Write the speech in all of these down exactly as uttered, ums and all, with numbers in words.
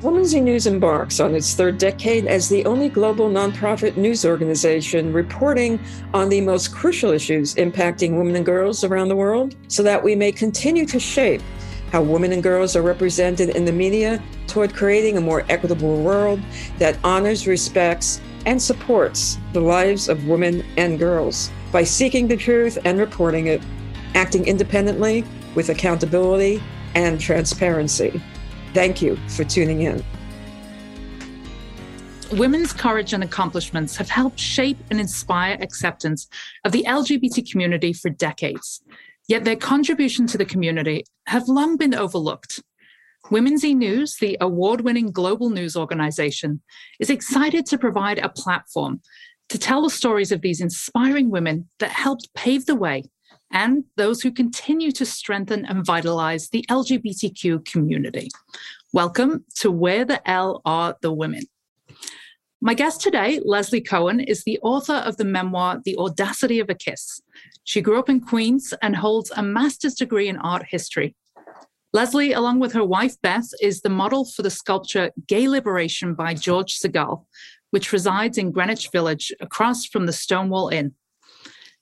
Women's eNews embarks on its third decade as the only global nonprofit news organization reporting on the most crucial issues impacting women and girls around the world, so that we may continue to shape how women and girls are represented in the media toward creating a more equitable world that honors, respects, and supports the lives of women and girls by seeking the truth and reporting it, acting independently with accountability and transparency. Thank you for tuning in. Women's courage and accomplishments have helped shape and inspire acceptance of the L G B T community for decades. Yet their contribution to the community have long been overlooked. Women's eNews, the award-winning global news organization, is excited to provide a platform to tell the stories of these inspiring women that helped pave the way and those who continue to strengthen and vitalize the L G B T Q community. Welcome to Where the L Are the Women. My guest today, Leslie Cohen, is the author of the memoir, The Audacity of a Kiss. She grew up in Queens and holds a master's degree in art history. Leslie, along with her wife, Beth, is the model for the sculpture Gay Liberation by George Segal, which resides in Greenwich Village across from the Stonewall Inn.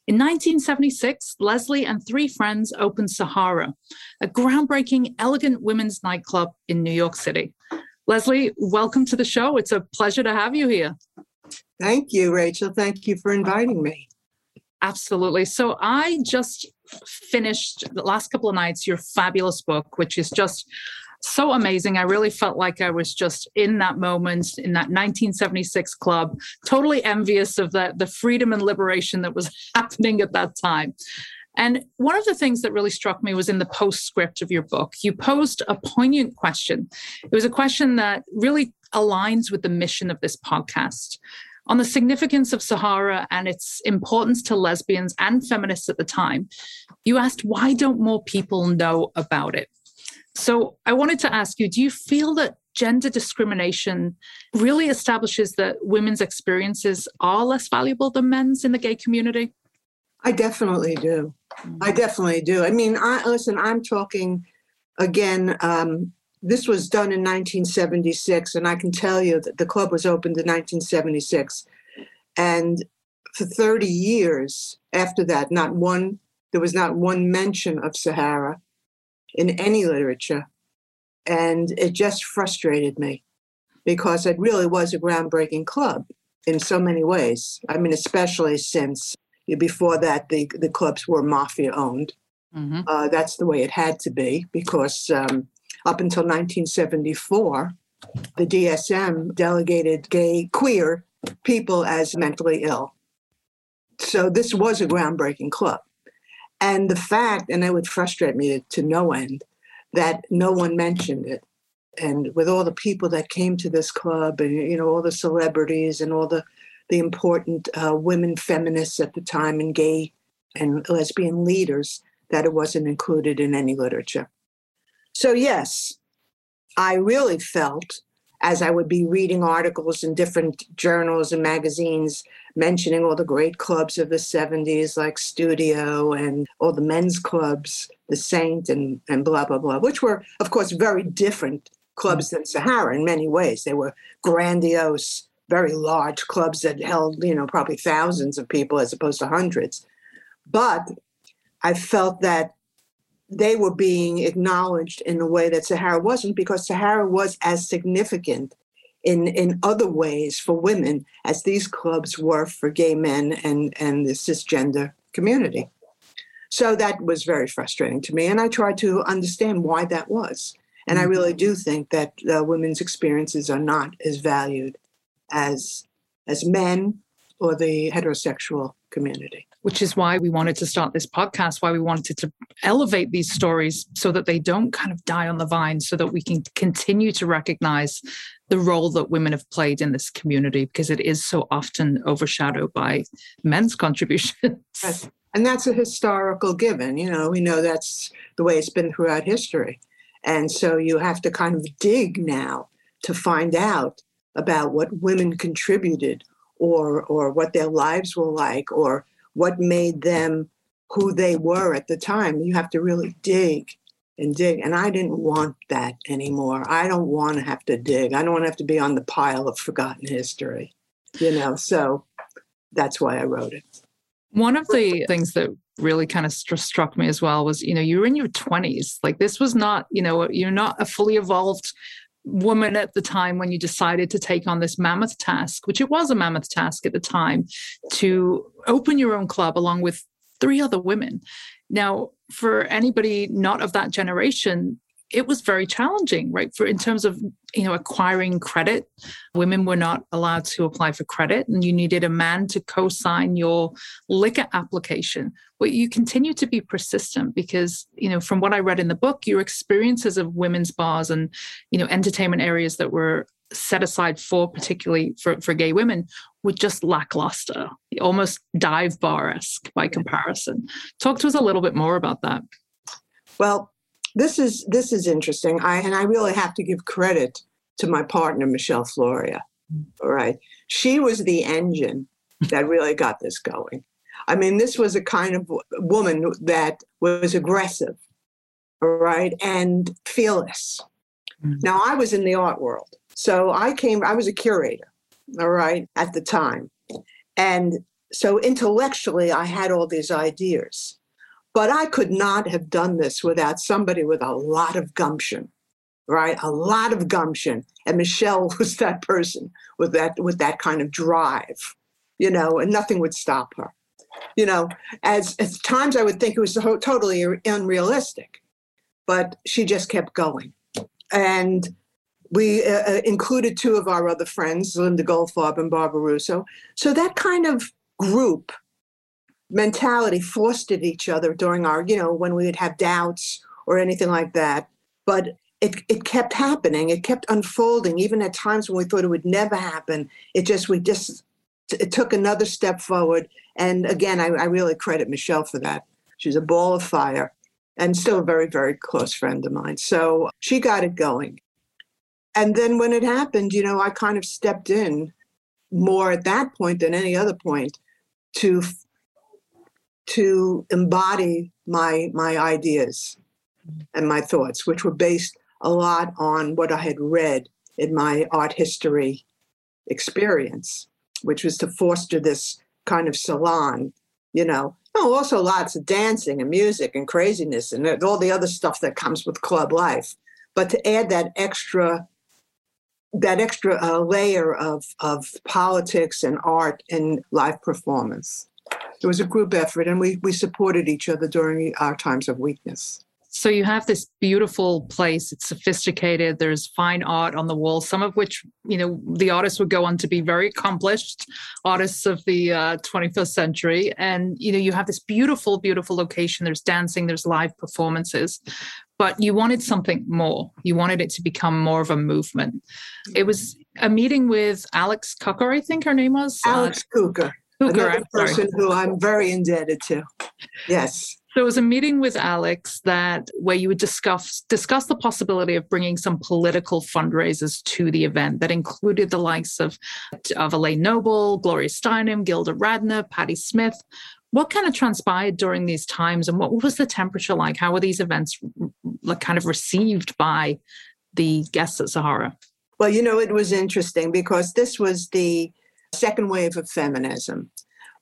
In nineteen seventy-six, Leslie and three friends opened Sahara, a groundbreaking, elegant women's nightclub in New York City. Leslie, welcome to the show. It's a pleasure to have you here. Thank you, Rachel. Thank you for inviting me. Absolutely. So I just finished the last couple of nights your fabulous book, which is just so amazing. I really felt like I was just in that moment, in that nineteen seventy-six club, totally envious of the, the freedom and liberation that was happening at that time. And one of the things that really struck me was in the postscript of your book, you posed a poignant question. It was a question that really aligns with the mission of this podcast on the significance of Sahara and its importance to lesbians and feminists at the time. You asked, why don't more people know about it? So I wanted to ask you, do you feel that gender discrimination really establishes that women's experiences are less valuable than men's in the gay community? I definitely do. I definitely do. I mean, I, listen, I'm talking again. Um, this was done in nineteen seventy-six, and I can tell you that the club was opened in nineteen seventy-six. And for thirty years after that, not one, there was not one mention of Sahara in any literature. And it just frustrated me because it really was a groundbreaking club in so many ways. I mean, especially since before that, the, the clubs were mafia-owned. Mm-hmm. Uh, that's the way it had to be, because um, up until nineteen seventy-four, the D S M delegated gay, queer people as mentally ill. So this was a groundbreaking club. And the fact, and it would frustrate me to, to no end, that no one mentioned it. And with all the people that came to this club and, you know, all the celebrities and all the the important uh, women feminists at the time and gay and lesbian leaders, that it wasn't included in any literature. So yes, I really felt, as I would be reading articles in different journals and magazines mentioning all the great clubs of the seventies, like Studio and all the men's clubs, the Saint and, and blah, blah, blah, which were, of course, very different clubs than Sahara in many ways. They were grandiose, very large clubs that held, you know, probably thousands of people as opposed to hundreds. But I felt that they were being acknowledged in a way that Sahara wasn't, because Sahara was as significant in, in other ways for women as these clubs were for gay men and, and the cisgender community. So that was very frustrating to me. And I tried to understand why that was. And I really do think that uh, women's experiences are not as valued as as men or the heterosexual community. Which is why we wanted to start this podcast, why we wanted to elevate these stories so that they don't kind of die on the vine, so that we can continue to recognize the role that women have played in this community, because it is so often overshadowed by men's contributions. Yes. And that's a historical given. You know, we know that's the way it's been throughout history. And so you have to kind of dig now to find out about what women contributed, or or what their lives were like, or what made them who they were at the time. You have to really dig and dig. And I didn't want that anymore. I don't want to have to dig. I don't want to have to be on the pile of forgotten history, you know, so that's why I wrote it. One of the things that really kind of st- struck me as well was, you know, you were in your twenties. Like, this was not, you know, you're not a fully evolved woman at the time when you decided to take on this mammoth task, which it was a mammoth task at the time, to open your own club along with three other women. Now, for anybody not of that generation, it was very challenging, right? For in terms of, you know, acquiring credit, women were not allowed to apply for credit, and you needed a man to co-sign your liquor application. But you continue to be persistent because, you know, from what I read in the book, your experiences of women's bars and, you know, entertainment areas that were set aside for particularly for, for gay women were just lackluster, almost dive bar-esque by comparison. Talk to us a little bit more about that. Well, This is this is interesting. I and I really have to give credit to my partner, Michelle Florea. All right. She was the engine that really got this going. I mean, this was a kind of woman that was aggressive, all right, and fearless. Mm-hmm. Now, I was in the art world. So I came, I was a curator, all right, at the time. And so intellectually, I had all these ideas. But I could not have done this without somebody with a lot of gumption, right? A lot of gumption. And Michelle was that person with that with that kind of drive, you know, and nothing would stop her. You know, as at times I would think it was so totally unrealistic, but she just kept going. And we uh, included two of our other friends, Linda Goldfarb and Barbara Russo. So that kind of group mentality fostered each other during our, you know, when we would have doubts or anything like that. But it it kept happening. It kept unfolding. Even at times when we thought it would never happen, it just, we just, it took another step forward. And again, I, I really credit Michelle for that. She's a ball of fire and still a very, very close friend of mine. So she got it going. And then when it happened, you know, I kind of stepped in more at that point than any other point to to embody my my ideas and my thoughts, which were based a lot on what I had read in my art history experience, which was to foster this kind of salon, you know. Oh, also lots of dancing and music and craziness and all the other stuff that comes with club life. But to add that extra that extra uh, layer of, of politics and art and live performance. It was a group effort, and we we supported each other during our times of weakness. So you have this beautiful place. It's sophisticated. There's fine art on the wall, some of which, you know, the artists would go on to be very accomplished artists of the uh, twenty-first century. And, you know, you have this beautiful, beautiful location. There's dancing, there's live performances, but you wanted something more. You wanted it to become more of a movement. It was a meeting with Alex Kukka, I think her name was. Alex uh, Kukka. Another I'm person sorry. who I'm very indebted to. Yes. There was a meeting with Alex that where you would discuss discuss the possibility of bringing some political fundraisers to the event that included the likes of, of Elaine Noble, Gloria Steinem, Gilda Radner, Patti Smith. What kind of transpired during these times, and what was the temperature like? How were these events kind of received by the guests at Sahara? Well, you know, it was interesting because this was the second wave of feminism.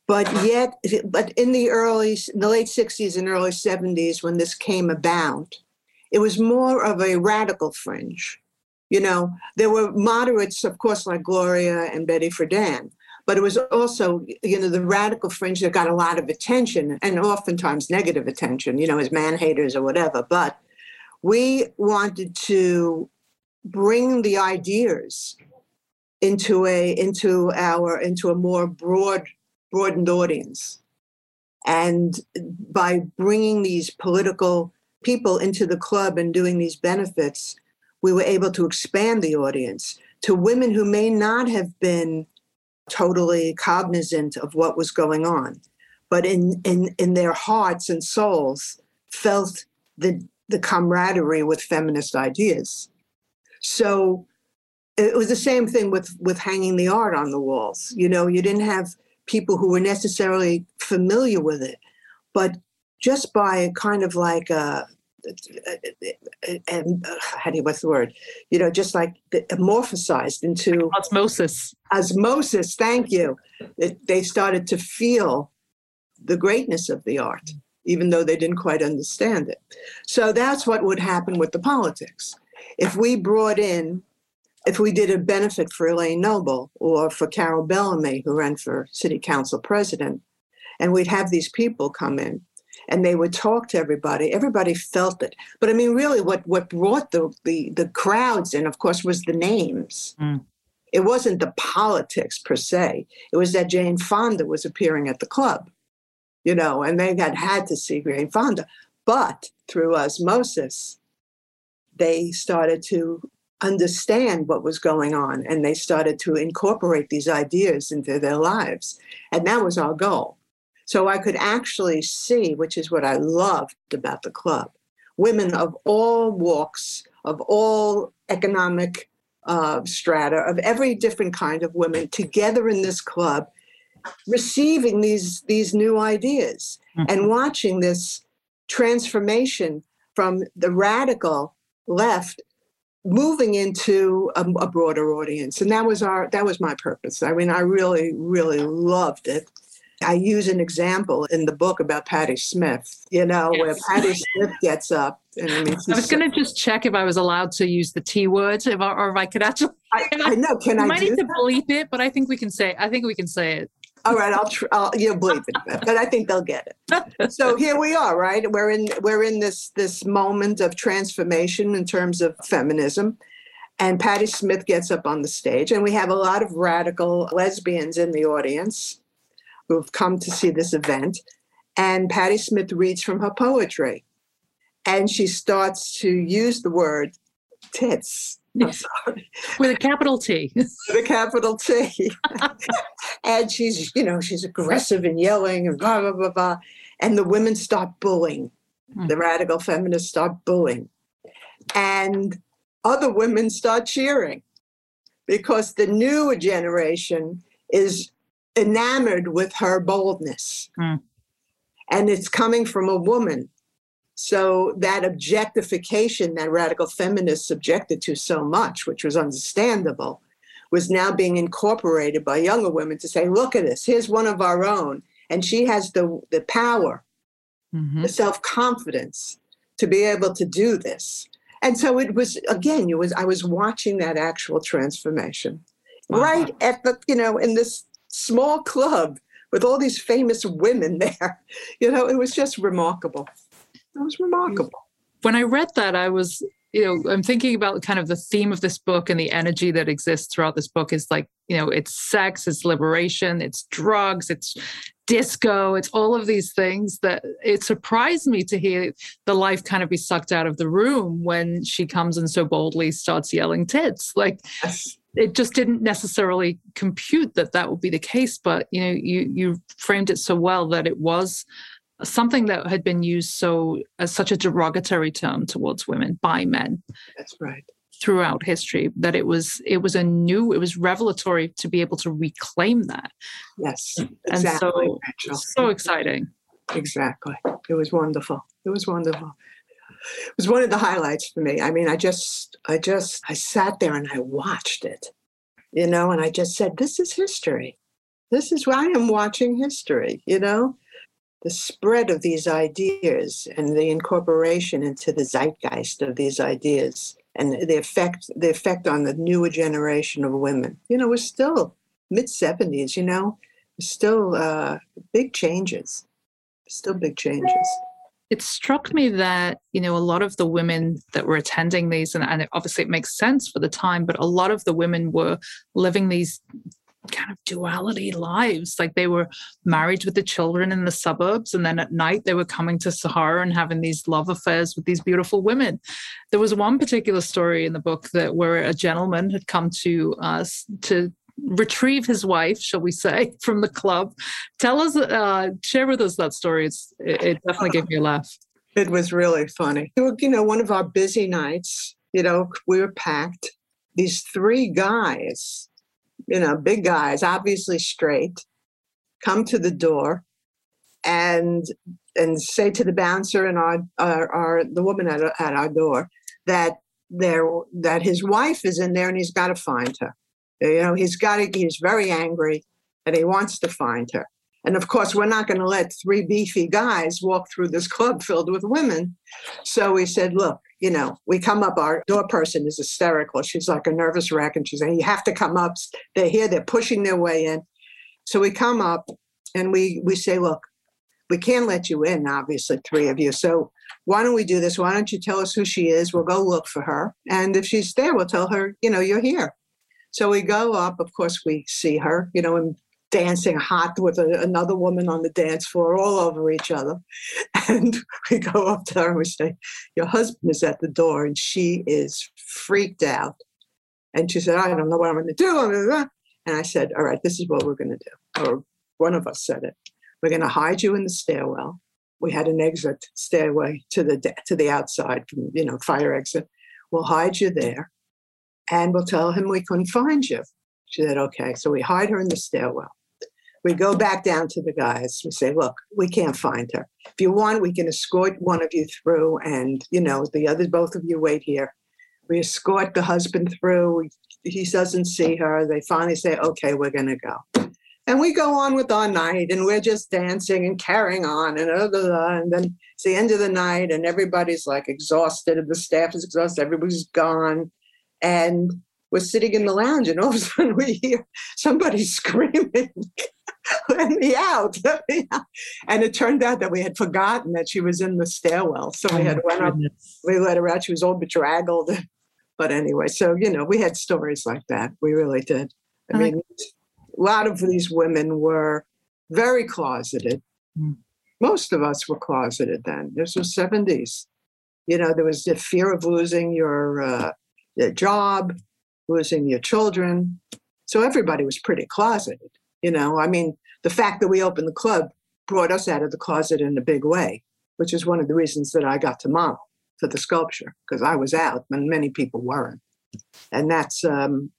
But yet, but in the early, in the late sixties and early seventies, when this came about, it was more of a radical fringe. You know, there were moderates, of course, like Gloria and Betty Friedan, but it was also, you know, the radical fringe that got a lot of attention and oftentimes negative attention, you know, as man haters or whatever. But we wanted to bring the ideas into a into our into a more broad broadened audience, and by bringing these political people into the club and doing these benefits, we were able to expand the audience to women who may not have been totally cognizant of what was going on, but in in, in their hearts and souls felt the the camaraderie with feminist ideas. So it was the same thing with, with hanging the art on the walls. You know, you didn't have people who were necessarily familiar with it, but just by a kind of like a and uh, honey, what's the word? You know, just like amorphosized into osmosis. Osmosis, thank you. It, they started to feel the greatness of the art, even though they didn't quite understand it. So that's what would happen with the politics. If we brought in, if we did a benefit for Elaine Noble or for Carol Bellamy, who ran for city council president, and we'd have these people come in and they would talk to everybody, everybody felt it. But I mean, really what, what brought the, the, the crowds in, of course, was the names. Mm. It wasn't the politics per se. It was that Jane Fonda was appearing at the club, you know, and they had had to see Jane Fonda. But through osmosis, they started to understand what was going on, and they started to incorporate these ideas into their lives. And that was our goal. So I could actually see, which is what I loved about the club, women of all walks, of all economic uh, strata, of every different kind of women together in this club, receiving these, these new ideas mm-hmm. and watching this transformation from the radical left moving into a, a broader audience. And that was our, that was my purpose. I mean, I really, really loved it. I use an example in the book about Patti Smith, you know, yes. where Patti Smith gets up. And I, mean, I was going to just check if I was allowed to use the T word, if I, or if I could actually. I, I know. Can I? I might do need that? to bleep it, but I think we can say. I think we can say it. All right, I'll. Tr- I'll you'll bleep it, but I think they'll get it. So here we are, right? We're in. We're in this this moment of transformation in terms of feminism. And Patti Smith gets up on the stage, and we have a lot of radical lesbians in the audience who've come to see this event. And Patti Smith reads from her poetry. And she starts to use the word tits. I'm sorry. With a capital T. With a capital T. And she's, you know, she's aggressive and yelling and blah, blah, blah, blah. And the women start booing. Mm. The radical feminists start booing. And other women start cheering because the newer generation is enamored with her boldness. Mm. And it's coming from a woman. So that objectification that radical feminists subjected to so much, which was understandable, was now being incorporated by younger women to say, look at this, here's one of our own. And she has the, the power, mm-hmm. the self-confidence to be able to do this. And so it was, again, it was, I was watching that actual transformation. Wow. Right at the, you know, in this small club with all these famous women there. You know, it was just remarkable. It was remarkable. When I read that, I was, you know, I'm thinking about kind of the theme of this book and the energy that exists throughout this book is like, you know, it's sex, it's liberation, it's drugs, it's disco, it's all of these things that it surprised me to hear the life kind of be sucked out of the room when she comes and so boldly starts yelling tits. Like, yes. It just didn't necessarily compute that that would be the case, but you know, you you framed it so well that it was something that had been used so as such a derogatory term towards women by men. That's right. Throughout history, that it was it was a new, it was revelatory to be able to reclaim that. Yes, exactly. And so Rachel. So exciting. Exactly. It was wonderful. It was wonderful. It was one of the highlights for me. I mean, I just, I just, I sat there and I watched it, you know, and I just said, this is history. This is why I am watching history, you know, the spread of these ideas and the incorporation into the zeitgeist of these ideas and the effect, the effect on the newer generation of women. You know, we're still mid seventies, you know, still uh, big changes, still big changes. It struck me that, you know, a lot of the women that were attending these, and, and it obviously it makes sense for the time, but a lot of the women were living these kind of duality lives. Like they were married with the children in the suburbs, and then at night they were coming to Sahara and having these love affairs with these beautiful women. There was one particular story in the book that where a gentleman had come to us uh, to retrieve his wife, shall we say, from the club. Tell us, uh, share with us that story. It's, it, it definitely gave me a laugh. It was really funny. You know, one of our busy nights, you know, we were packed. These three guys, you know, big guys, obviously straight, come to the door and and say to the bouncer and our, our, our the woman at, at our door that there that his wife is in there and he's got to find her. You know, he's got to, he's very angry and he wants to find her. And of course, we're not going to let three beefy guys walk through this club filled with women. So we said, look, you know, we come up, our door person is hysterical. She's like a nervous wreck. And she's like, you have to come up. They're here, they're pushing their way in. So we come up and we, we say, look, we can't let you in, obviously, three of you. So why don't we do this? Why don't you tell us who she is? We'll go look for her. And if she's there, we'll tell her, you know, you're here. So we go up. Of course, we see her, you know, and dancing hot with a, another woman on the dance floor, all over each other. And we go up to her and we say, your husband is at the door and she is freaked out. And she said, I don't know what I'm going to do. And I said, all right, this is what we're going to do. Or one of us said it. We're going to hide you in the stairwell. We had an exit stairway to the to the outside, from, you know, fire exit. We'll hide you there and we'll tell him we couldn't find you. She said, okay. So we hide her in the stairwell. We go back down to the guys. We say, look, we can't find her. If you want, we can escort one of you through and, you know, the others, both of you wait here. We escort the husband through. He doesn't see her. They finally say, okay, we're going to go. And we go on with our night and we're just dancing and carrying on and, blah, blah, blah. And then it's the end of the night and everybody's like exhausted and the staff is exhausted. Everybody's gone. And we're sitting in the lounge and all of a sudden we hear somebody screaming. Let me out, let me out. And it turned out that we had forgotten that she was in the stairwell. So oh we had went up, we let her out. She was all bedraggled. But anyway, so, you know, we had stories like that. We really did. I oh mean, a lot of these women were very closeted. Mm. Most of us were closeted then. This was seventies. You know, there was the fear of losing your, uh, your job, losing your children. So everybody was pretty closeted. You know, I mean, the fact that we opened the club brought us out of the closet in a big way, which is one of the reasons that I got to model for the sculpture, because I was out when many people weren't. And that's, um,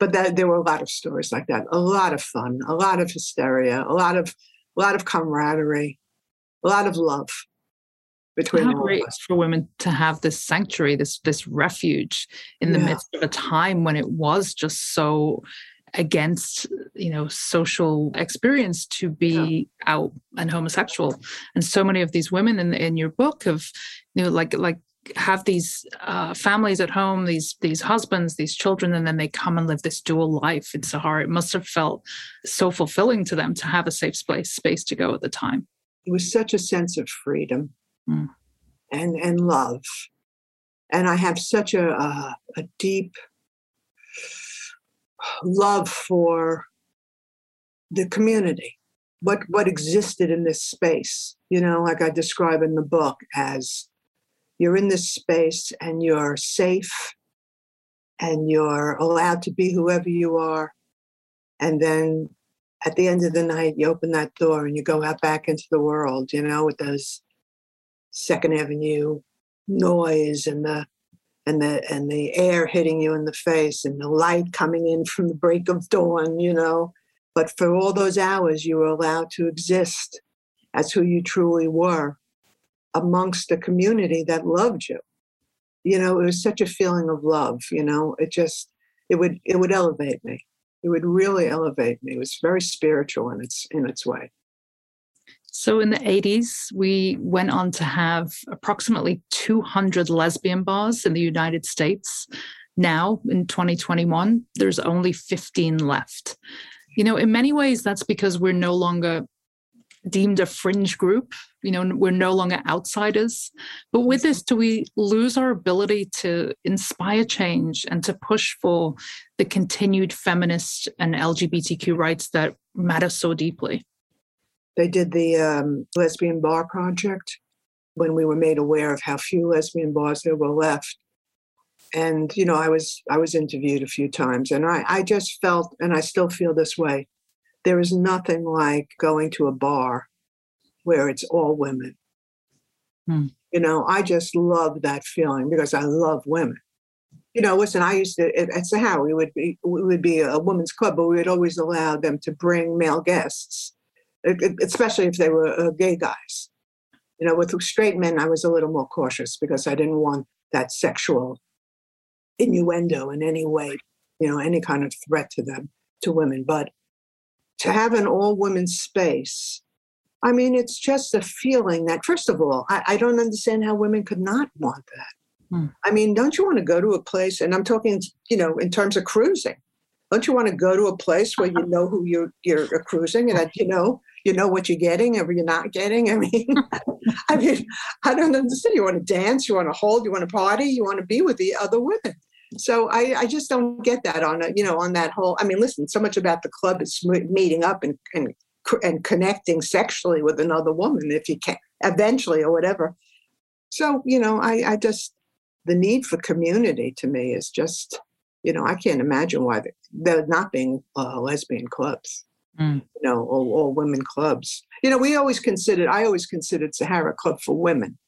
but that, there were a lot of stories like that, a lot of fun, a lot of hysteria, a lot of, a lot of camaraderie, a lot of love between all of us. How great for women to have this sanctuary, this this refuge in the yeah. midst of a time when it was just so against, you know, social experience to be yeah. out and homosexual. And so many of these women in in your book have, you know, like like have these uh, families at home, these these husbands, these children, and then they come and live this dual life in Sahara. It must have felt so fulfilling to them to have a safe space space to go at the time. It was such a sense of freedom mm. and and love. And I have such a a, a deep love for the community, what what existed in this space, you know, like I describe in the book as you're in this space and you're safe and you're allowed to be whoever you are. And then at the end of the night, you open that door and you go out back into the world, you know, with those Second Avenue noise and the And the and the air hitting you in the face and the light coming in from the break of dawn, you know. But for all those hours, you were allowed to exist as who you truly were amongst a community that loved you. You know, it was such a feeling of love, you know. It just, it would it would elevate me. It would really elevate me. It was very spiritual in its in its way. So in the eighties, we went on to have approximately two hundred lesbian bars in the United States. Now, in twenty twenty-one, there's only fifteen left. You know, in many ways, that's because we're no longer deemed a fringe group. You know, we're no longer outsiders. But with this, do we lose our ability to inspire change and to push for the continued feminist and L G B T Q rights that matter so deeply? They did the um, Lesbian Bar Project when we were made aware of how few lesbian bars there were left. And, you know, I was I was interviewed a few times and I, I just felt, and I still feel this way, there is nothing like going to a bar where it's all women. Hmm. You know, I just love that feeling because I love women. You know, listen, I used to, at Sahara, we would be, we would be a women's club, but we would always allow them to bring male guests. Especially if they were uh, gay guys, You know, with straight men, I was a little more cautious because I didn't want that sexual innuendo in any way, you know, any kind of threat to them, to women. But to have an all-women space, I mean, it's just a feeling that, first of all, I, I don't understand how women could not want that. Hmm. I mean, don't you want to go to a place, and I'm talking, you know, in terms of cruising, don't you want to go to a place where you know who you're, you're cruising and that, you know, you know what you're getting or you're not getting? I mean, I mean, I don't understand. You want to dance, you want to hold, you want to party, you want to be with the other women. So I, I just don't get that on, a, you know, on that whole, I mean, listen, so much about the club is meeting up and, and, and connecting sexually with another woman if you can, eventually or whatever. So, you know, I, I just, the need for community to me is just, you know, I can't imagine why there not being uh, lesbian clubs, mm. you know, or, or women clubs. You know, we always considered, I always considered Sahara Club for women.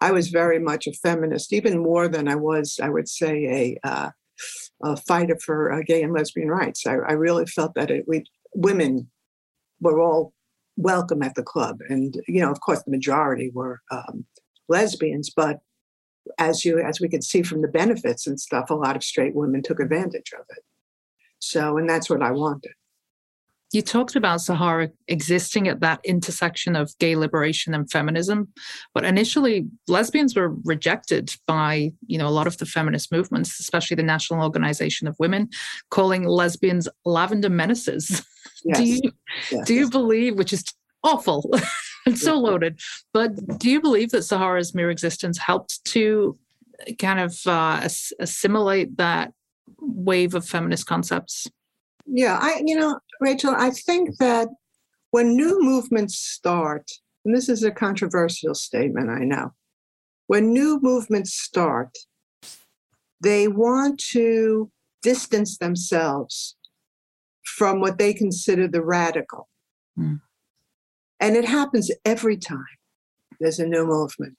I was very much a feminist, even more than I was, I would say, a, uh, a fighter for uh, gay and lesbian rights. I, I really felt that it, we, women were all welcome at the club. And, you know, of course, the majority were um, lesbians, but As you, as we could see from the benefits and stuff, a lot of straight women took advantage of it. So, and that's what I wanted. You talked about Sahara existing at that intersection of gay liberation and feminism, but initially lesbians were rejected by, you know, a lot of the feminist movements, especially the National Organization of Women, calling lesbians lavender menaces. Yes. do you, yes. do you believe, which is awful, it's so loaded. But do you believe that Sahara's mere existence helped to kind of uh, ass- assimilate that wave of feminist concepts? Yeah, I, you know, Rachel, I think that when new movements start, and this is a controversial statement, I know, when new movements start, they want to distance themselves from what they consider the radical. Mm. And it happens every time there's a new movement.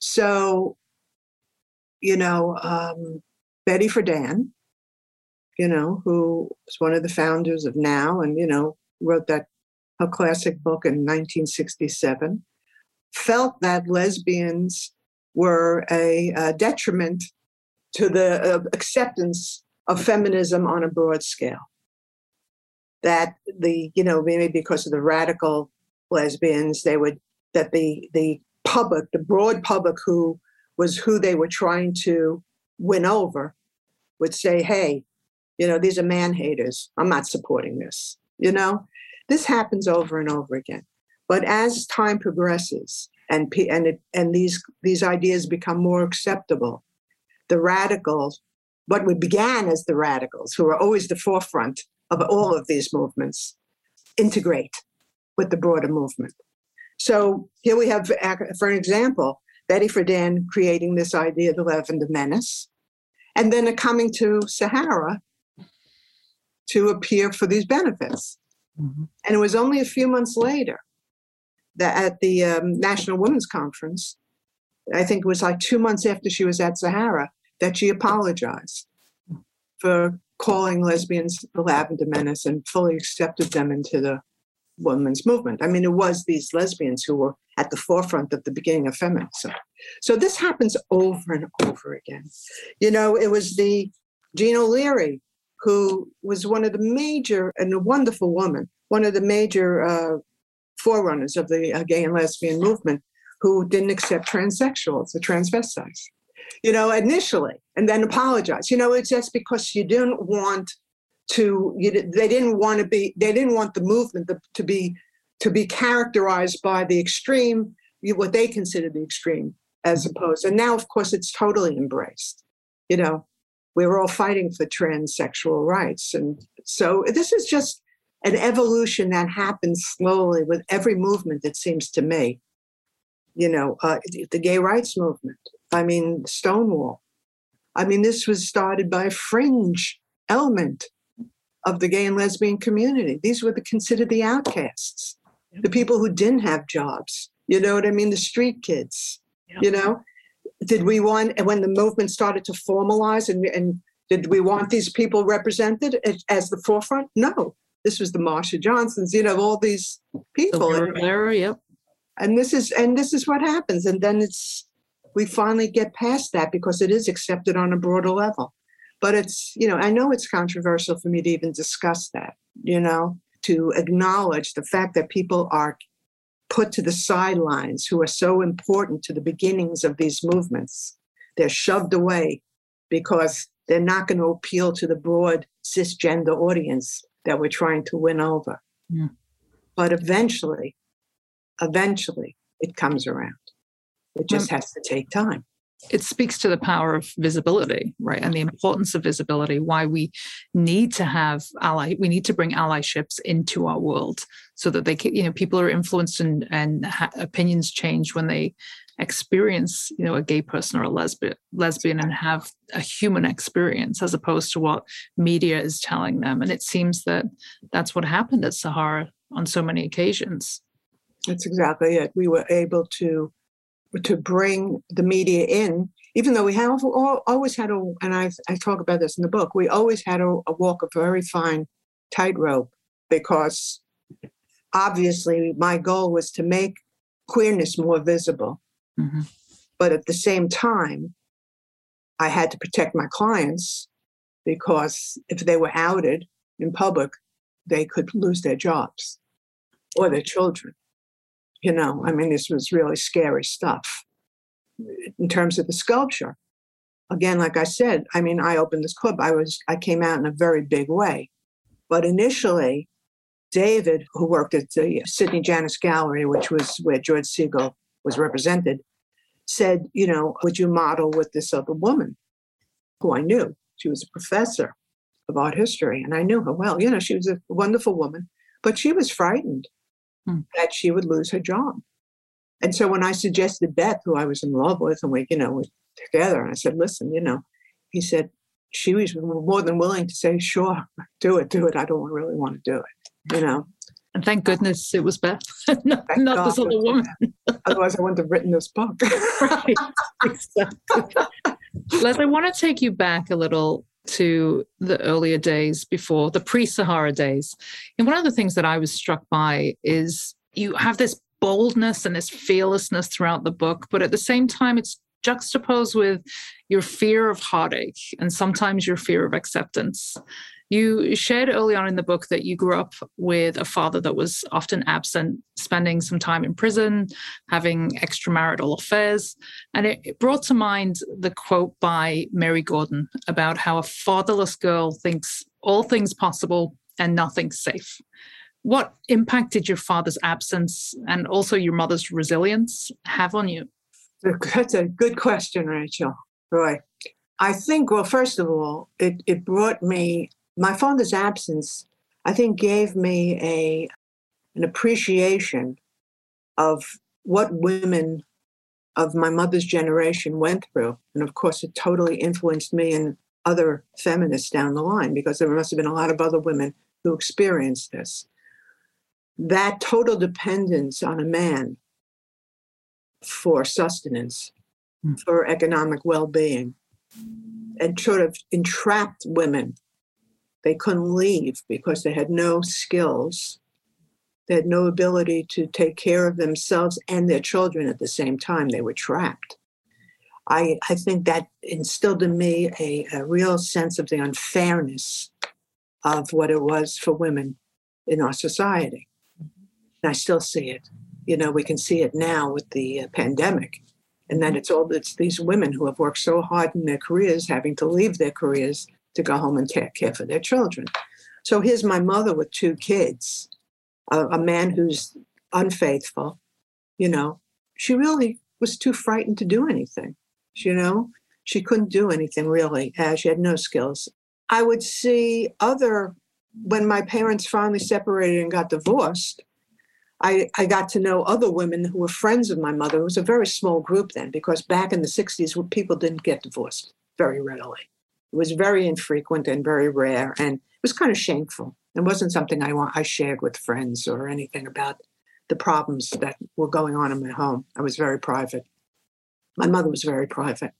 So, you know, um, Betty Friedan, you know, who is one of the founders of NOW and, you know, wrote that her classic book in nineteen sixty-seven, felt that lesbians were a, a detriment to the uh, acceptance of feminism on a broad scale. That the, you know, maybe because of the radical lesbians, they would, that the the public, the broad public who was who they were trying to win over would say, hey, you know, these are man haters. I'm not supporting this. You know, this happens over and over again. But as time progresses and and it, and these these ideas become more acceptable, the radicals, what we began as the radicals, who are always the forefront of all of these movements, integrate with the broader movement. So here we have, for an example, Betty Friedan creating this idea of the lavender menace, and then coming to Sahara to appear for these benefits. Mm-hmm. And it was only a few months later that at the um, National Women's Conference, I think it was like two months after she was at Sahara, that she apologized for calling lesbians the lavender menace and fully accepted them into the women's movement. I mean, it was these lesbians who were at the forefront at the beginning of feminism. So this happens over and over again. You know, it was the Jean O'Leary, who was one of the major, and a wonderful woman, one of the major uh, forerunners of the uh, gay and lesbian movement, who didn't accept transsexuals, the transvestites, you know, initially, and then apologized. You know, it's just because you didn't want to, you, they didn't want to be, they didn't want the movement to, to be, to be characterized by the extreme, what they consider the extreme, as opposed. And now, of course, it's totally embraced. You know, we're all fighting for transsexual rights. And so this is just an evolution that happens slowly with every movement, it seems to me. You know, uh, the gay rights movement, I mean, Stonewall. I mean, this was started by a fringe element of the gay and lesbian community. These were the, considered the outcasts, yep. The people who didn't have jobs. You know what I mean? The street kids, yep. You know? Did we want, and when the movement started to formalize, and, and did we want these people represented as, as the forefront? No. This was the Marsha Johnsons, you know, all these people. The Vera, yep. And this is and this is what happens. And then it's we finally get past that because it is accepted on a broader level. But it's, you know, I know it's controversial for me to even discuss that, you know, to acknowledge the fact that people are put to the sidelines who are so important to the beginnings of these movements. They're shoved away because they're not going to appeal to the broad cisgender audience that we're trying to win over. Yeah. But eventually, eventually it comes around. It just has to take time. It speaks to the power of visibility, right? And the importance of visibility, why we need to have ally, we need to bring allyships into our world so that they can, you know, people are influenced and, and ha- opinions change when they experience, you know, a gay person or a lesbian, lesbian and have a human experience as opposed to what media is telling them. And it seems that that's what happened at Sahara on so many occasions. That's exactly it. We were able to to bring the media in, even though we have all, always had a, and I, I talk about this in the book, we always had a, a walk a very fine tightrope because obviously my goal was to make queerness more visible. Mm-hmm. But at the same time, I had to protect my clients because if they were outed in public, they could lose their jobs or their children. You know, I mean, this was really scary stuff. In terms of the sculpture, again, like I said, I mean, I opened this club. I was, I came out in a very big way. But initially, David, who worked at the Sidney Janis Gallery, which was where George Segal was represented, said, you know, would you model with this other woman who I knew? She was a professor of art history, and I knew her well. You know, she was a wonderful woman, but she was frightened that she would lose her job. And so when I suggested Beth, who I was in love with, and we, you know, we were together, and I said, listen, you know, he said, she was more than willing to say, sure, do it, do it. I don't really want to do it, you know. And thank goodness it was Beth, not, not this other woman. Otherwise, I wouldn't have written this book. Right, exactly. Les, I want to take you back a little to the earlier days before, the pre-Sahara days. And one of the things that I was struck by is you have this boldness and this fearlessness throughout the book, but at the same time, it's juxtaposed with your fear of heartache and sometimes your fear of acceptance. You shared early on in the book that you grew up with a father that was often absent, spending some time in prison, having extramarital affairs. And it, it brought to mind the quote by Mary Gordon about how a fatherless girl thinks all things possible and nothing's safe. What impact did your father's absence and also your mother's resilience have on you? That's a good question, Rachel. Right. I think, well, first of all, it, it brought me... My father's absence, I think, gave me a an appreciation of what women of my mother's generation went through. And, of course, it totally influenced me and other feminists down the line because there must have been a lot of other women who experienced this. That total dependence on a man for sustenance, mm. for economic well-being, and sort of entrapped women. They couldn't leave because they had no skills. They had no ability to take care of themselves and their children at the same time. They were trapped. I, I think that instilled in me a, a real sense of the unfairness of what it was for women in our society. And I still see it. You know, we can see it now with the pandemic. And that it's all it's these women who have worked so hard in their careers, having to leave their careers to go home and take care for their children. So here's my mother with two kids, a, a man who's unfaithful, you know. She really was too frightened to do anything, you know. She couldn't do anything, really. Uh, she had no skills. I would see other, when my parents finally separated and got divorced, I, I got to know other women who were friends of my mother. It was a very small group then, because back in the sixties, people didn't get divorced very readily. It was very infrequent and very rare, and it was kind of shameful. It wasn't something I want, I shared with friends or anything about the problems that were going on in my home. I was very private. My mother was very private.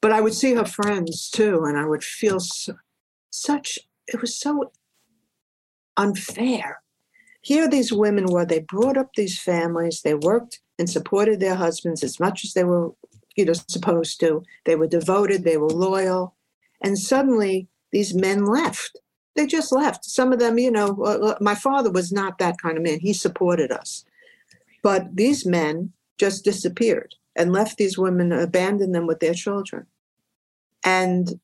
But I would see her friends, too, and I would feel so, such, it was so unfair. Here these women were, they brought up these families, they worked and supported their husbands as much as they were, you know, supposed to. They were devoted, they were loyal. And suddenly these men left. They just left. Some of them, you know, my father was not that kind of man. He supported us. But these men just disappeared and left these women, abandoned them with their children. And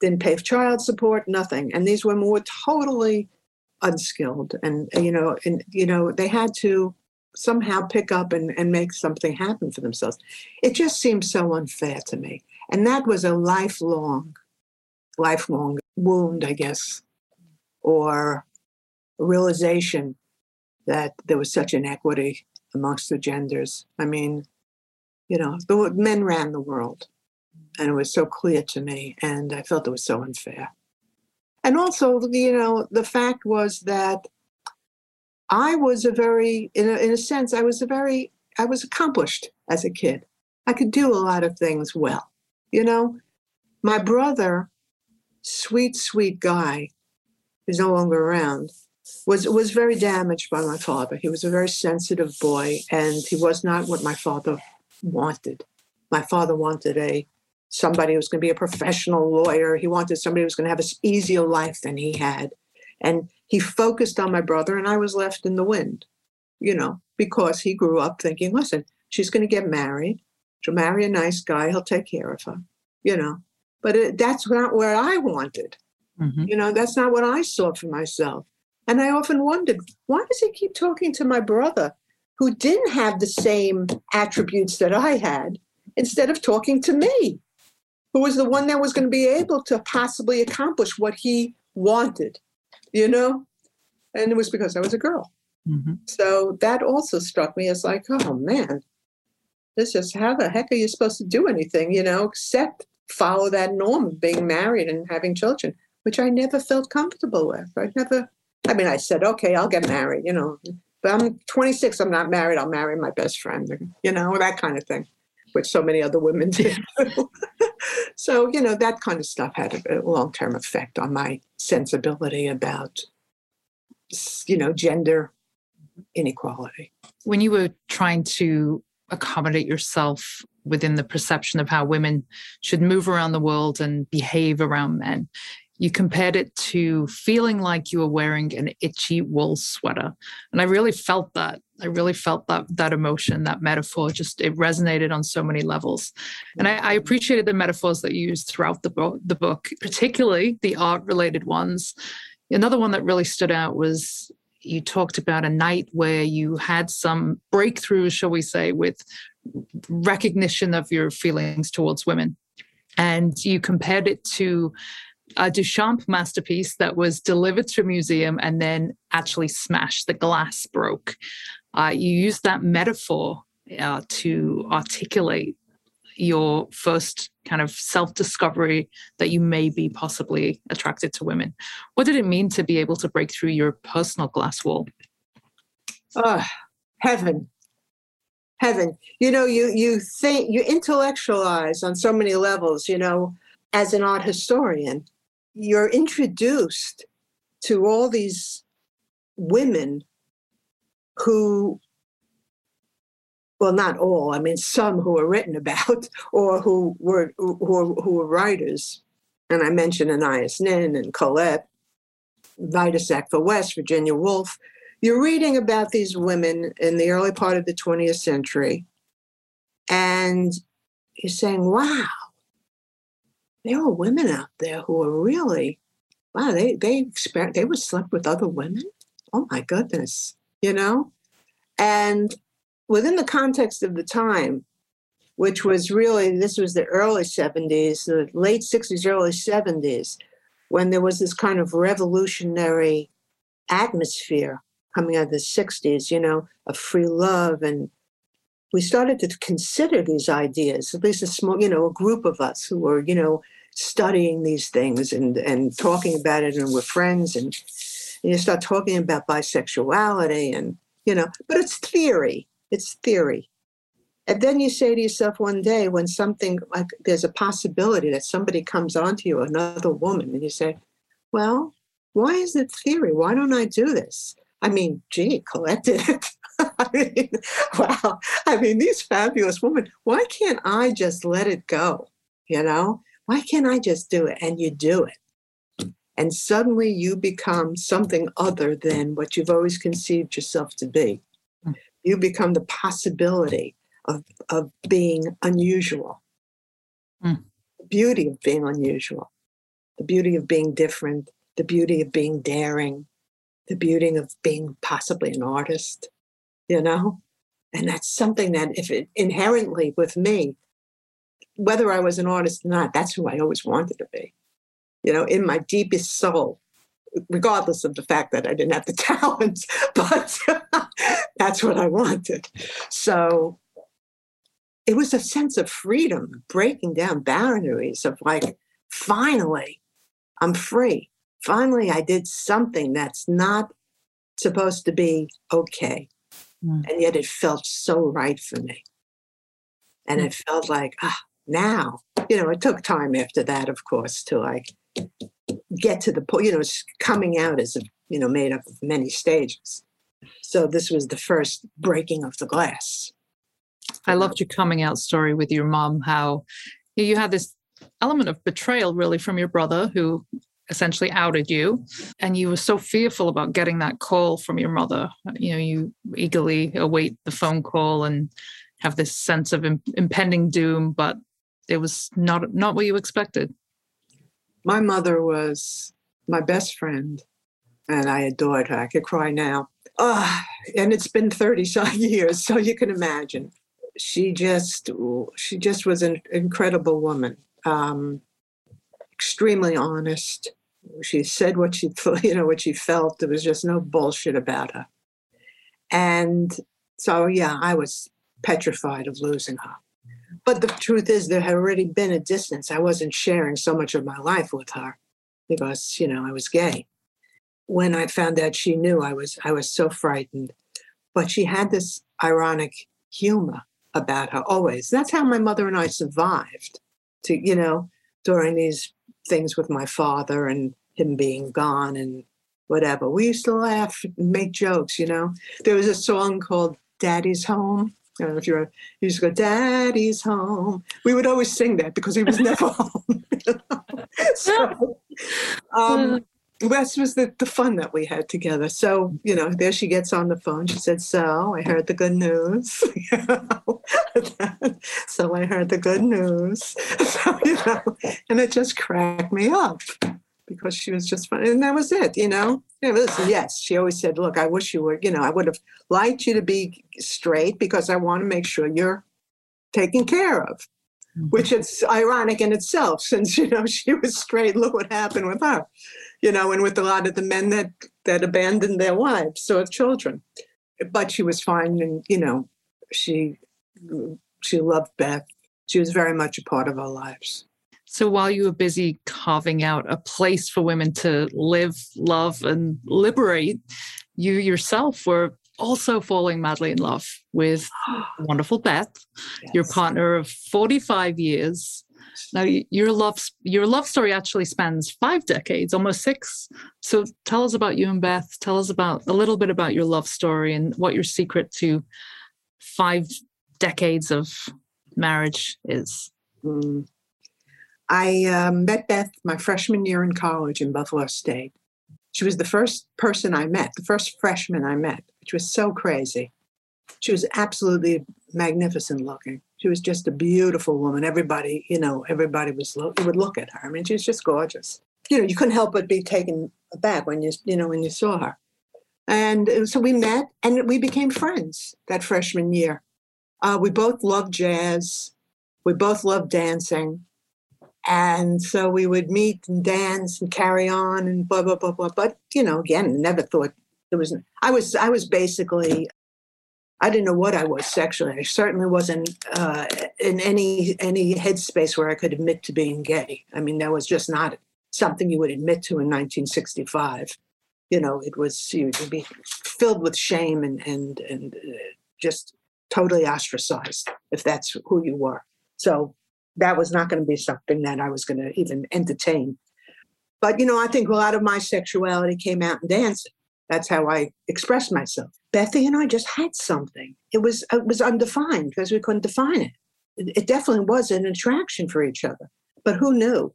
didn't pay for child support, nothing. And these women were totally unskilled. And, you know, and, you know, they had to somehow pick up and, and make something happen for themselves. It just seemed so unfair to me. And that was a lifelong, lifelong wound, I guess, or a realization that there was such inequity amongst the genders. I mean, you know, the men ran the world. And it was so clear to me, and I felt it was so unfair. And also, you know, the fact was that I was a very, in a, in a sense, I was a very, I was accomplished as a kid. I could do a lot of things well. You know, my brother, sweet, sweet guy, who's no longer around, was was very damaged by my father. He was a very sensitive boy, and he was not what my father wanted. My father wanted a somebody who was going to be a professional lawyer. He wanted somebody who was going to have an easier life than he had. And he focused on my brother, and I was left in the wind, you know, because he grew up thinking, listen, she's going to get married. She'll marry a nice guy. He'll take care of her, you know. But it, that's not what I wanted. Mm-hmm. You know, that's not what I saw for myself. And I often wondered, why does he keep talking to my brother who didn't have the same attributes that I had instead of talking to me, who was the one that was going to be able to possibly accomplish what he wanted, you know? And it was because I was a girl. Mm-hmm. So that also struck me as like, oh, man, this is how the heck are you supposed to do anything, you know, except follow that norm of being married and having children, which I never felt comfortable with. I never, I mean, I said, okay, I'll get married, you know, but I'm twenty-six, I'm not married, I'll marry my best friend, you know, that kind of thing, which so many other women did. So, you know, that kind of stuff had a long-term effect on my sensibility about, you know, gender inequality. When you were trying to accommodate yourself within the perception of how women should move around the world and behave around men, you compared it to feeling like you were wearing an itchy wool sweater. And I really felt that. I really felt that that emotion, that metaphor, just it resonated on so many levels. And I, I appreciated the metaphors that you used throughout the book, the book, particularly the art-related ones. Another one that really stood out was you talked about a night where you had some breakthrough, shall we say, with recognition of your feelings towards women. And you compared it to a Duchamp masterpiece that was delivered to a museum and then actually smashed. The glass broke. Uh, you used that metaphor uh, to articulate your first kind of self-discovery that you may be possibly attracted to women. What did it mean to be able to break through your personal glass wall? Oh, heaven. Heaven. You know, you you think, you intellectualize on so many levels, you know, as an art historian. You're introduced to all these women who, well, not all, I mean, some who are written about or who were who were, who were writers. And I mentioned Anais Nin and Colette, Vida Sackville-West, Virginia Woolf. You're reading about these women in the early part of the twentieth century, and you're saying, wow, there were women out there who were really, wow, they they exper- they were slept with other women? Oh, my goodness, you know? And within the context of the time, which was really, this was the early seventies, the late sixties, early seventies, when there was this kind of revolutionary atmosphere coming out of the sixties, you know, of free love, and we started to consider these ideas, at least a small, you know, a group of us who were, you know, studying these things and, and talking about it, and we're friends, and, and you start talking about bisexuality and, you know, but it's theory, it's theory. And then you say to yourself one day when something like there's a possibility that somebody comes onto you, another woman, and you say, well, why is it theory? Why don't I do this? I mean, gee, Colette did it. I mean, wow. I mean, these fabulous women, why can't I just let it go? You know, why can't I just do it? And you do it. And suddenly you become something other than what you've always conceived yourself to be. You become the possibility of, of being unusual. Mm. The beauty of being unusual, the beauty of being different, the beauty of being daring, the beauty of being possibly an artist, you know? And that's something that if it inherently with me, whether I was an artist or not, that's who I always wanted to be, you know, in my deepest soul, regardless of the fact that I didn't have the talents, but that's what I wanted. So it was a sense of freedom, breaking down boundaries of like, finally, I'm free. Finally, I did something that's not supposed to be okay. Mm. And yet it felt so right for me. And mm. it felt like, ah, now, you know, it took time after that, of course, to like get to the point, you know, it's coming out as, a, you know, made up of many stages. So this was the first breaking of the glass. I loved your coming out story with your mom, how you had this element of betrayal really from your brother who essentially outed you, and you were so fearful about getting that call from your mother. You know, you eagerly await the phone call and have this sense of im- impending doom, but it was not not what you expected. My mother was my best friend, and I adored her. I could cry now. Oh, and it's been thirty-some years, so you can imagine. She just she just was an incredible woman, um, extremely honest. She said what she you know what she felt. There was just no bullshit about her. And so, yeah, I was petrified of losing her. But the truth is there had already been a distance. I wasn't sharing so much of my life with her because, you know, I was gay. When I found out she knew, I was I was so frightened. But she had this ironic humor about her always. That's how my mother and I survived to, you know, during these things with my father and him being gone and whatever. We used to laugh and make jokes, you know. There was a song called Daddy's Home. I don't know if you were, he used to go, Daddy's home. We would always sing that because he was never home. You know? So um, this was the, the fun that we had together. So, you know, there she gets on the phone. She said, so I heard the good news. You know? So I heard the good news. So, you know, and it just cracked me up because she was just funny. And that was it, you know. Yeah, listen, yes, she always said, look, I wish you were, you know, I would have liked you to be straight because I want to make sure you're taken care of, mm-hmm. which is ironic in itself since, you know, she was straight. Look what happened with her, you know, and with a lot of the men that, that abandoned their wives or children. But she was fine. And, you know, she she loved Beth. She was very much a part of our lives. So while you were busy carving out a place for women to live, love, and liberate, you yourself were also falling madly in love with wonderful Beth, yes. your partner of forty-five years. Now, your love your love story actually spans five decades, almost six. So tell us about you and Beth. Tell us about a little bit about your love story and what your secret to five decades of marriage is. Mm. I uh, met Beth my freshman year in college in Buffalo State. She was the first person I met, the first freshman I met, which was so crazy. She was absolutely magnificent looking. She was just a beautiful woman. Everybody, you know, everybody was lo- would look at her. I mean, she was just gorgeous. You know, you couldn't help but be taken aback when you, you know, when you saw her. And so we met and we became friends that freshman year. Uh, we both loved jazz. We both loved dancing. And so we would meet and dance and carry on and blah, blah, blah, blah. But, you know, again, never thought there was, I was, I was basically, I didn't know what I was sexually. I certainly wasn't uh, in any, any headspace where I could admit to being gay. I mean, that was just not something you would admit to in nineteen sixty-five. You know, it was, you'd be filled with shame and, and, and just totally ostracized if that's who you were. So that was not going to be something that I was going to even entertain. But, you know, I think a lot of my sexuality came out in dancing. That's how I expressed myself. Bethy and I just had something. It was it was undefined because we couldn't define it. It definitely was an attraction for each other. But who knew?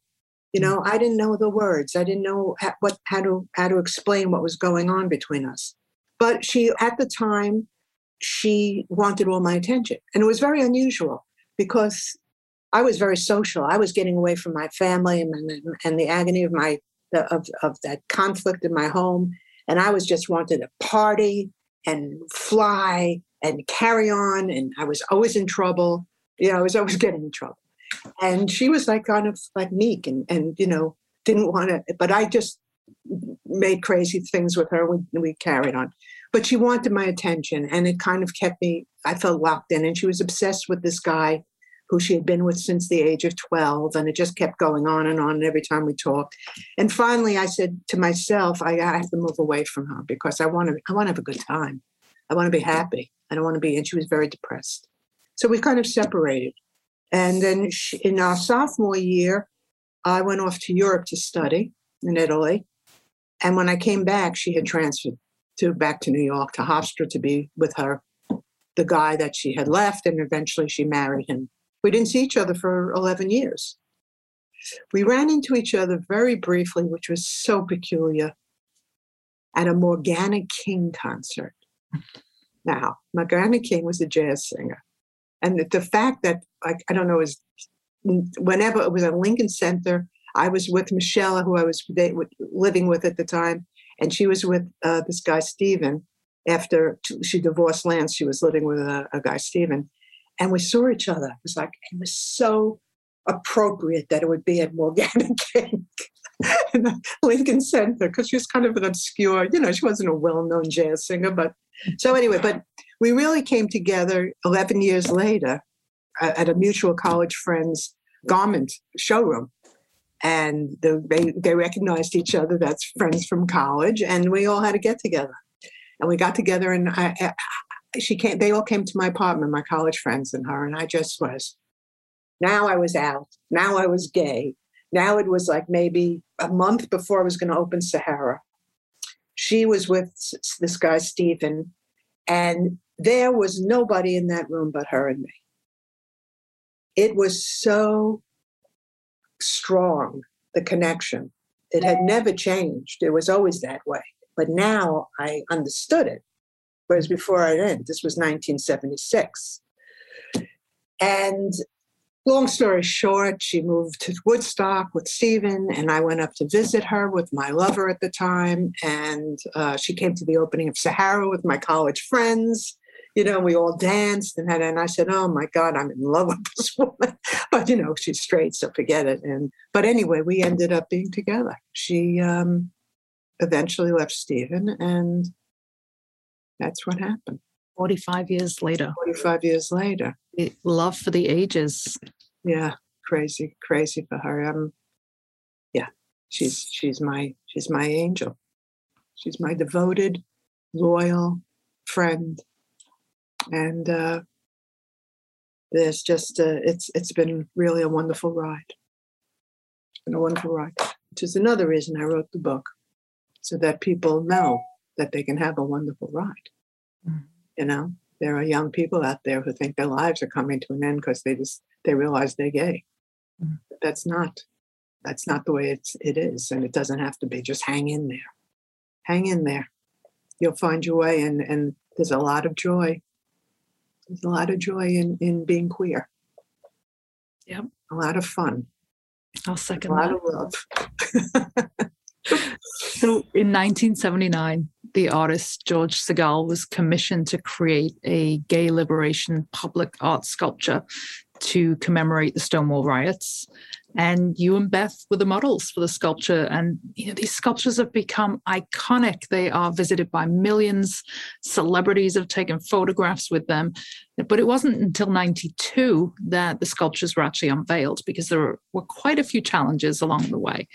You know, I didn't know the words. I didn't know how, what how to how to explain what was going on between us. But she, at the time, she wanted all my attention. And it was very unusual because I was very social. I was getting away from my family and, and, and the agony of my of, of that conflict in my home. And I was just wanted to party and fly and carry on. And I was always in trouble. You know, I was always getting in trouble. And she was like kind of like meek and, and you know, didn't want to. But I just made crazy things with her. We, we carried on. But she wanted my attention. And it kind of kept me, I felt locked in. And she was obsessed with this guy who she had been with since the age of twelve. And it just kept going on and on. And every time we talked. And finally, I said to myself, I, I have to move away from her because I want to I want to have a good time. I want to be happy. I don't want to be. And she was very depressed. So we kind of separated. And then she, in our sophomore year, I went off to Europe to study in Italy. And when I came back, she had transferred to back to New York, to Hofstra, to be with her, the guy that she had left. And eventually she married him. We didn't see each other for eleven years. We ran into each other very briefly, which was so peculiar, at a Morgana King concert. Now, Morgana King was a jazz singer. And the fact that, like, I don't know, is whenever it was at Lincoln Center, I was with Michelle, who I was living with at the time, and she was with uh, this guy, Stephen. After she divorced Lance, she was living with a, a guy, Stephen. And we saw each other. It was like, it was so appropriate that it would be at Morgana King in the Lincoln Center, because she was kind of an obscure, you know, she wasn't a well-known jazz singer. But so anyway, but we really came together eleven years later at a mutual college friend's garment showroom. And the, they, they recognized each other. That's friends from college. And we all had to get together. And we got together and I, I She came, they all came to my apartment, my college friends and her, and I just was, now I was out. Now I was gay. Now it was like maybe a month before I was going to open Sahara. She was with this guy, Stephen, and there was nobody in that room but her and me. It was so strong, the connection. It had never changed. It was always that way. But now I understood it. Whereas before I didn't. This was nineteen seventy-six. And long story short, she moved to Woodstock with Stephen, and I went up to visit her with my lover at the time. And uh, she came to the opening of Sahara with my college friends. You know, we all danced and had, and I said, "Oh my God, I'm in love with this woman." But you know, she's straight, so forget it. And but anyway, we ended up being together. She um, eventually left Stephen, and that's what happened. forty-five years later. forty-five years later. It, love for the ages. Yeah, crazy, crazy for her. Um, yeah, she's she's my she's my angel. She's my devoted, loyal friend, and uh, there's just uh, it's it's been really a wonderful ride. It's been a wonderful ride, which is another reason I wrote the book, so that people know that they can have a wonderful ride. Mm. You know, there are young people out there who think their lives are coming to an end because they just, they realize they're gay. Mm. But that's not, that's not the way it's, it is. And it doesn't have to be. Just hang in there, hang in there. You'll find your way. And, and there's a lot of joy. There's a lot of joy in, in being queer. Yep. A lot of fun. I'll second that. A lot that. Of love. So in nineteen seventy-nine, the artist George Segal was commissioned to create a Gay Liberation public art sculpture to commemorate the Stonewall riots. And you and Beth were the models for the sculpture. And you know, these sculptures have become iconic. They are visited by millions. Celebrities have taken photographs with them. But it wasn't until ninety-two that the sculptures were actually unveiled, because there were quite a few challenges along the way.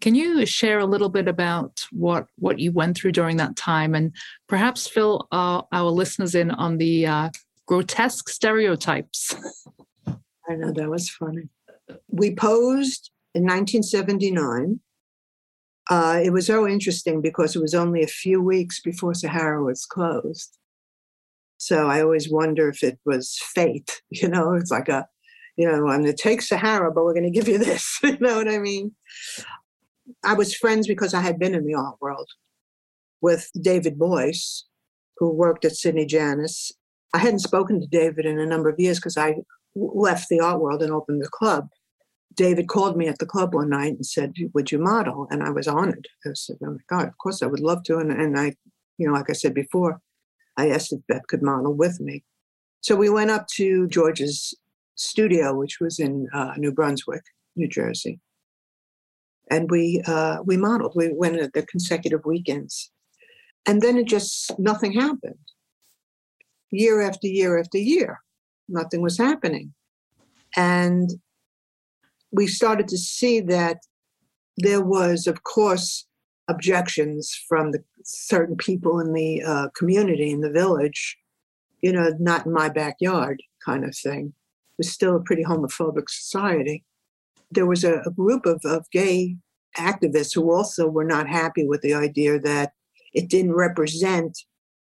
Can you share a little bit about what, what you went through during that time, and perhaps fill our, our listeners in on the uh, grotesque stereotypes? I know, that was funny. We posed in nineteen seventy-nine Uh, it was so interesting because it was only a few weeks before Sahara was closed. So I always wonder if it was fate, you know, it's like a, you know, I'm going to take Sahara, but we're going to give you this. You know what I mean? I was friends because I had been in the art world with David Boyce, who worked at Sidney Janis. I hadn't spoken to David in a number of years because I left the art world and opened the club. David called me at the club one night and said, would you model? And I was honored. I said, oh my God, of course I would love to. And, and I, you know, like I said before, I asked if Beth could model with me. So we went up to George's studio, which was in uh, New Brunswick, New Jersey. And we uh, we modeled. We went at the consecutive weekends. And then it just, nothing happened. Year after year after year, nothing was happening. And we started to see that there was, of course, objections from the certain people in the uh, community, in the village, you know, not in my backyard kind of thing. It was still a pretty homophobic society. There was a, a group of, of gay activists who also were not happy with the idea that it didn't represent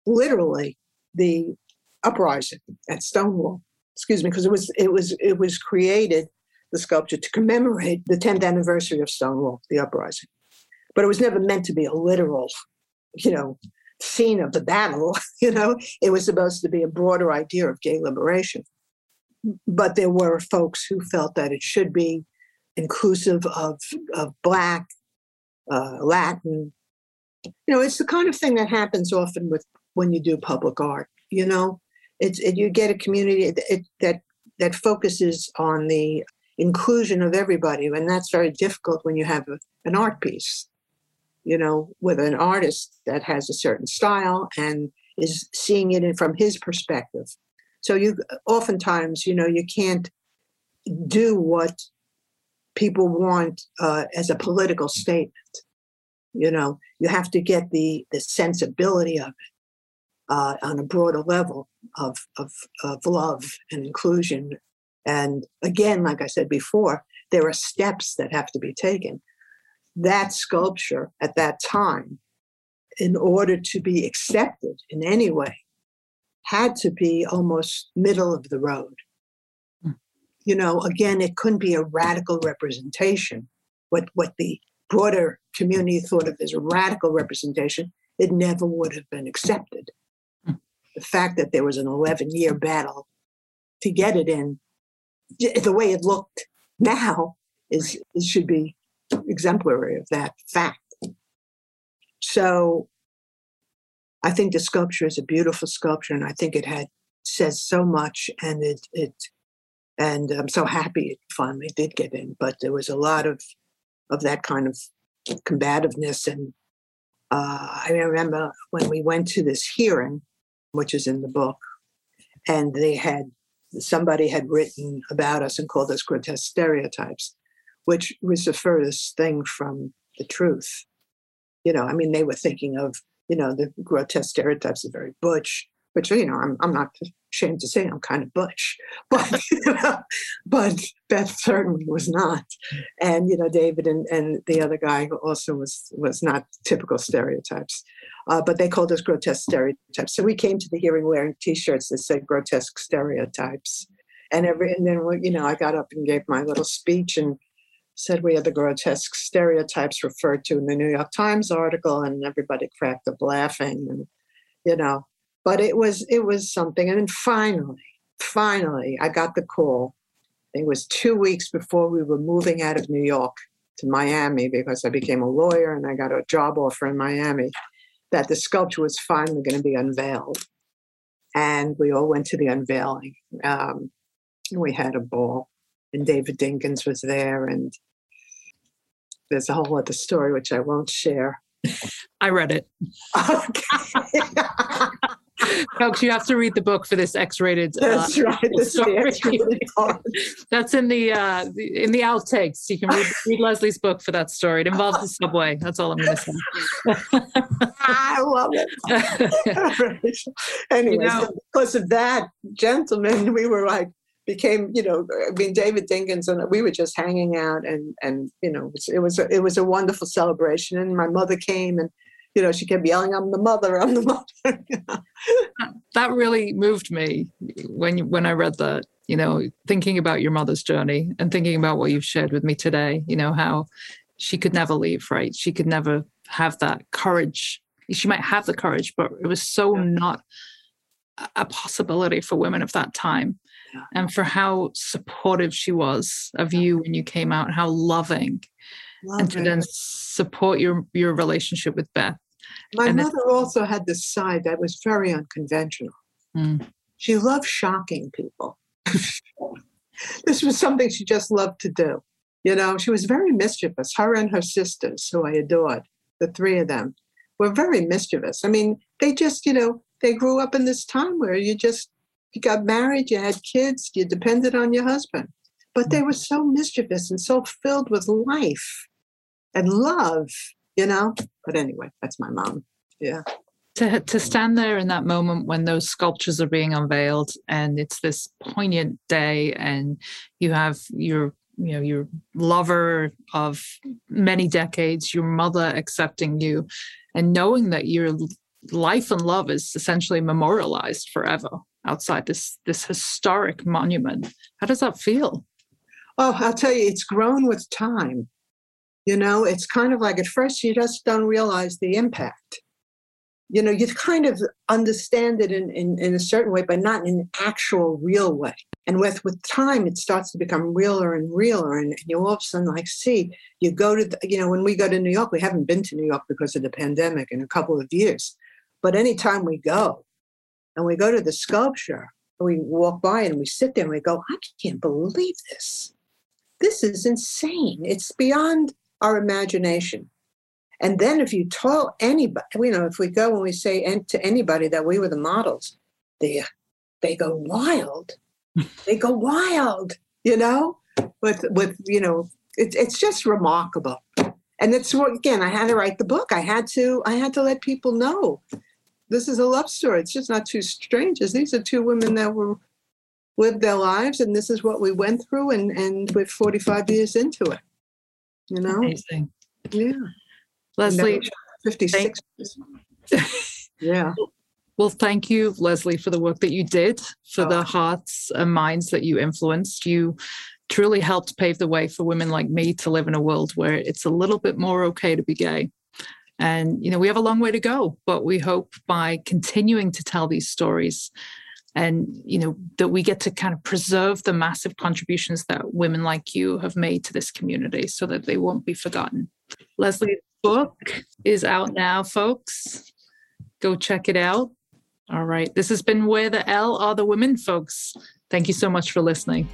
literally the uprising at Stonewall. Excuse me, because it was it was it was created, the sculpture, to commemorate the tenth anniversary of Stonewall, the uprising. But it was never meant to be a literal, you know, scene of the battle, you know. It was supposed to be a broader idea of gay liberation. But there were folks who felt that it should be inclusive of, of Black, uh, Latin. You know, it's the kind of thing that happens often with when you do public art, you know. It's, it, you get a community it, it, that that focuses on the inclusion of everybody, and that's very difficult when you have a, an art piece, you know, with an artist that has a certain style and is seeing it in, from his perspective. So you oftentimes, you know, you can't do what people want uh, as a political statement. You know, you have to get the the sensibility of it uh, on a broader level of, of of love and inclusion. And again, like I said before, there are steps that have to be taken. That sculpture at that time, in order to be accepted in any way, had to be almost middle of the road. Mm. You know, again, it couldn't be a radical representation. What what the broader community thought of as a radical representation, it never would have been accepted. Mm. The fact that there was an eleven-year battle to get it in, the way it looked now, is it should be exemplary of that fact. So I think the sculpture is a beautiful sculpture, and I think it had says so much, and it it and I'm so happy it finally did get in. But there was a lot of of that kind of combativeness, and uh, I remember when we went to this hearing, which is in the book, and they had somebody had written about us and called us grotesque stereotypes, which was the furthest thing from the truth. You know, I mean, they were thinking of, you know, the grotesque stereotypes are very butch, which, you know, I'm I'm not ashamed to say I'm kind of butch, but you know, but Beth certainly was not. And, you know, David and, and the other guy also was, was not typical stereotypes, uh, but they called us grotesque stereotypes. So we came to the hearing wearing T-shirts that said grotesque stereotypes. And, every, and then, you know, I got up and gave my little speech and said we are the grotesque stereotypes referred to in the New York Times article, and everybody cracked up laughing, and you know. But it was it was something. And then finally, finally, I got the call. It was two weeks before we were moving out of New York to Miami, because I became a lawyer and I got a job offer in Miami, that the sculpture was finally going to be unveiled. And we all went to the unveiling. Um, and we had a ball. And David Dinkins was there, and there's a whole other story which I won't share. I read it. Okay. Folks, you have to read the book for this X-rated. That's uh, right. This story. Is the X-rated. That's in the, uh, the in the outtakes. You can read, read Leslie's book for that story. It involves the subway. That's all I'm going to say. I love it. Anyway, you know, so because of that, gentlemen, we were like, became, you know, I mean, David Dinkins and we were just hanging out, and, and you know, it was a, it was a wonderful celebration. And my mother came, and, you know, she kept yelling, "I'm the mother, I'm the mother." That really moved me when when I read that, you know, thinking about your mother's journey and thinking about what you've shared with me today, you know, how she could never leave, right? She could never have that courage. She might have the courage, but it was so yeah. not a possibility for women of that time. Yeah. And for how supportive she was of yeah. you when you came out, how loving. Love and to it. Then support your, your relationship with Beth. My and mother also had this side that was very unconventional. Mm. She loved shocking people. This was something she just loved to do. You know, she was very mischievous. Her and her sisters, who I adored, the three of them, were very mischievous. I mean, they just, you know, they grew up in this time where you just, you got married, you had kids, you depended on your husband. But they were so mischievous and so filled with life and love, you know. But anyway, that's my mom. Yeah. To to stand there in that moment when those sculptures are being unveiled, and it's this poignant day, and you have your, you know, your lover of many decades, your mother accepting you, and knowing that your life and love is essentially memorialized forever outside this this historic monument. How does that feel? Oh, I'll tell you, it's grown with time. You know, it's kind of like at first you just don't realize the impact. You know, you kind of understand it in, in, in a certain way, but not in an actual real way. And with, with time, it starts to become realer and realer. And, and you all of a sudden, like, see, you go to, the, you know, when we go to New York, we haven't been to New York because of the pandemic in a couple of years. But anytime we go and we go to the sculpture, we walk by and we sit there and we go, I can't believe this. This is insane. It's beyond our imagination. And then if you tell anybody, you know, if we go and we say to anybody that we were the models, they, they go wild. They go wild, you know, with, with you know, it, it's just remarkable. And it's, again, I had to write the book. I had to, I had to let people know this is a love story. It's just not two strangers. These are two women that were lived their lives, and this is what we went through, and, and we're forty-five years into it, you know? Amazing. Yeah. Leslie. fifty-six. Yeah. Well, thank you, Leslie, for the work that you did, for oh. the hearts and minds that you influenced. You truly helped pave the way for women like me to live in a world where it's a little bit more okay to be gay. And, you know, we have a long way to go, but we hope by continuing to tell these stories and, you know, that we get to kind of preserve the massive contributions that women like you have made to this community so that they won't be forgotten. Leslie's book is out now, folks. Go check it out. All right. This has been Where the L Are the Women, folks. Thank you so much for listening.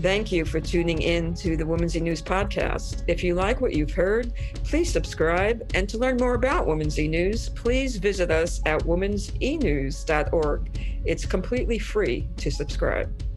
Thank you for tuning in to the Women's eNews podcast. If you like what you've heard, please subscribe. And to learn more about Women's eNews, please visit us at womens e news dot org. It's completely free to subscribe.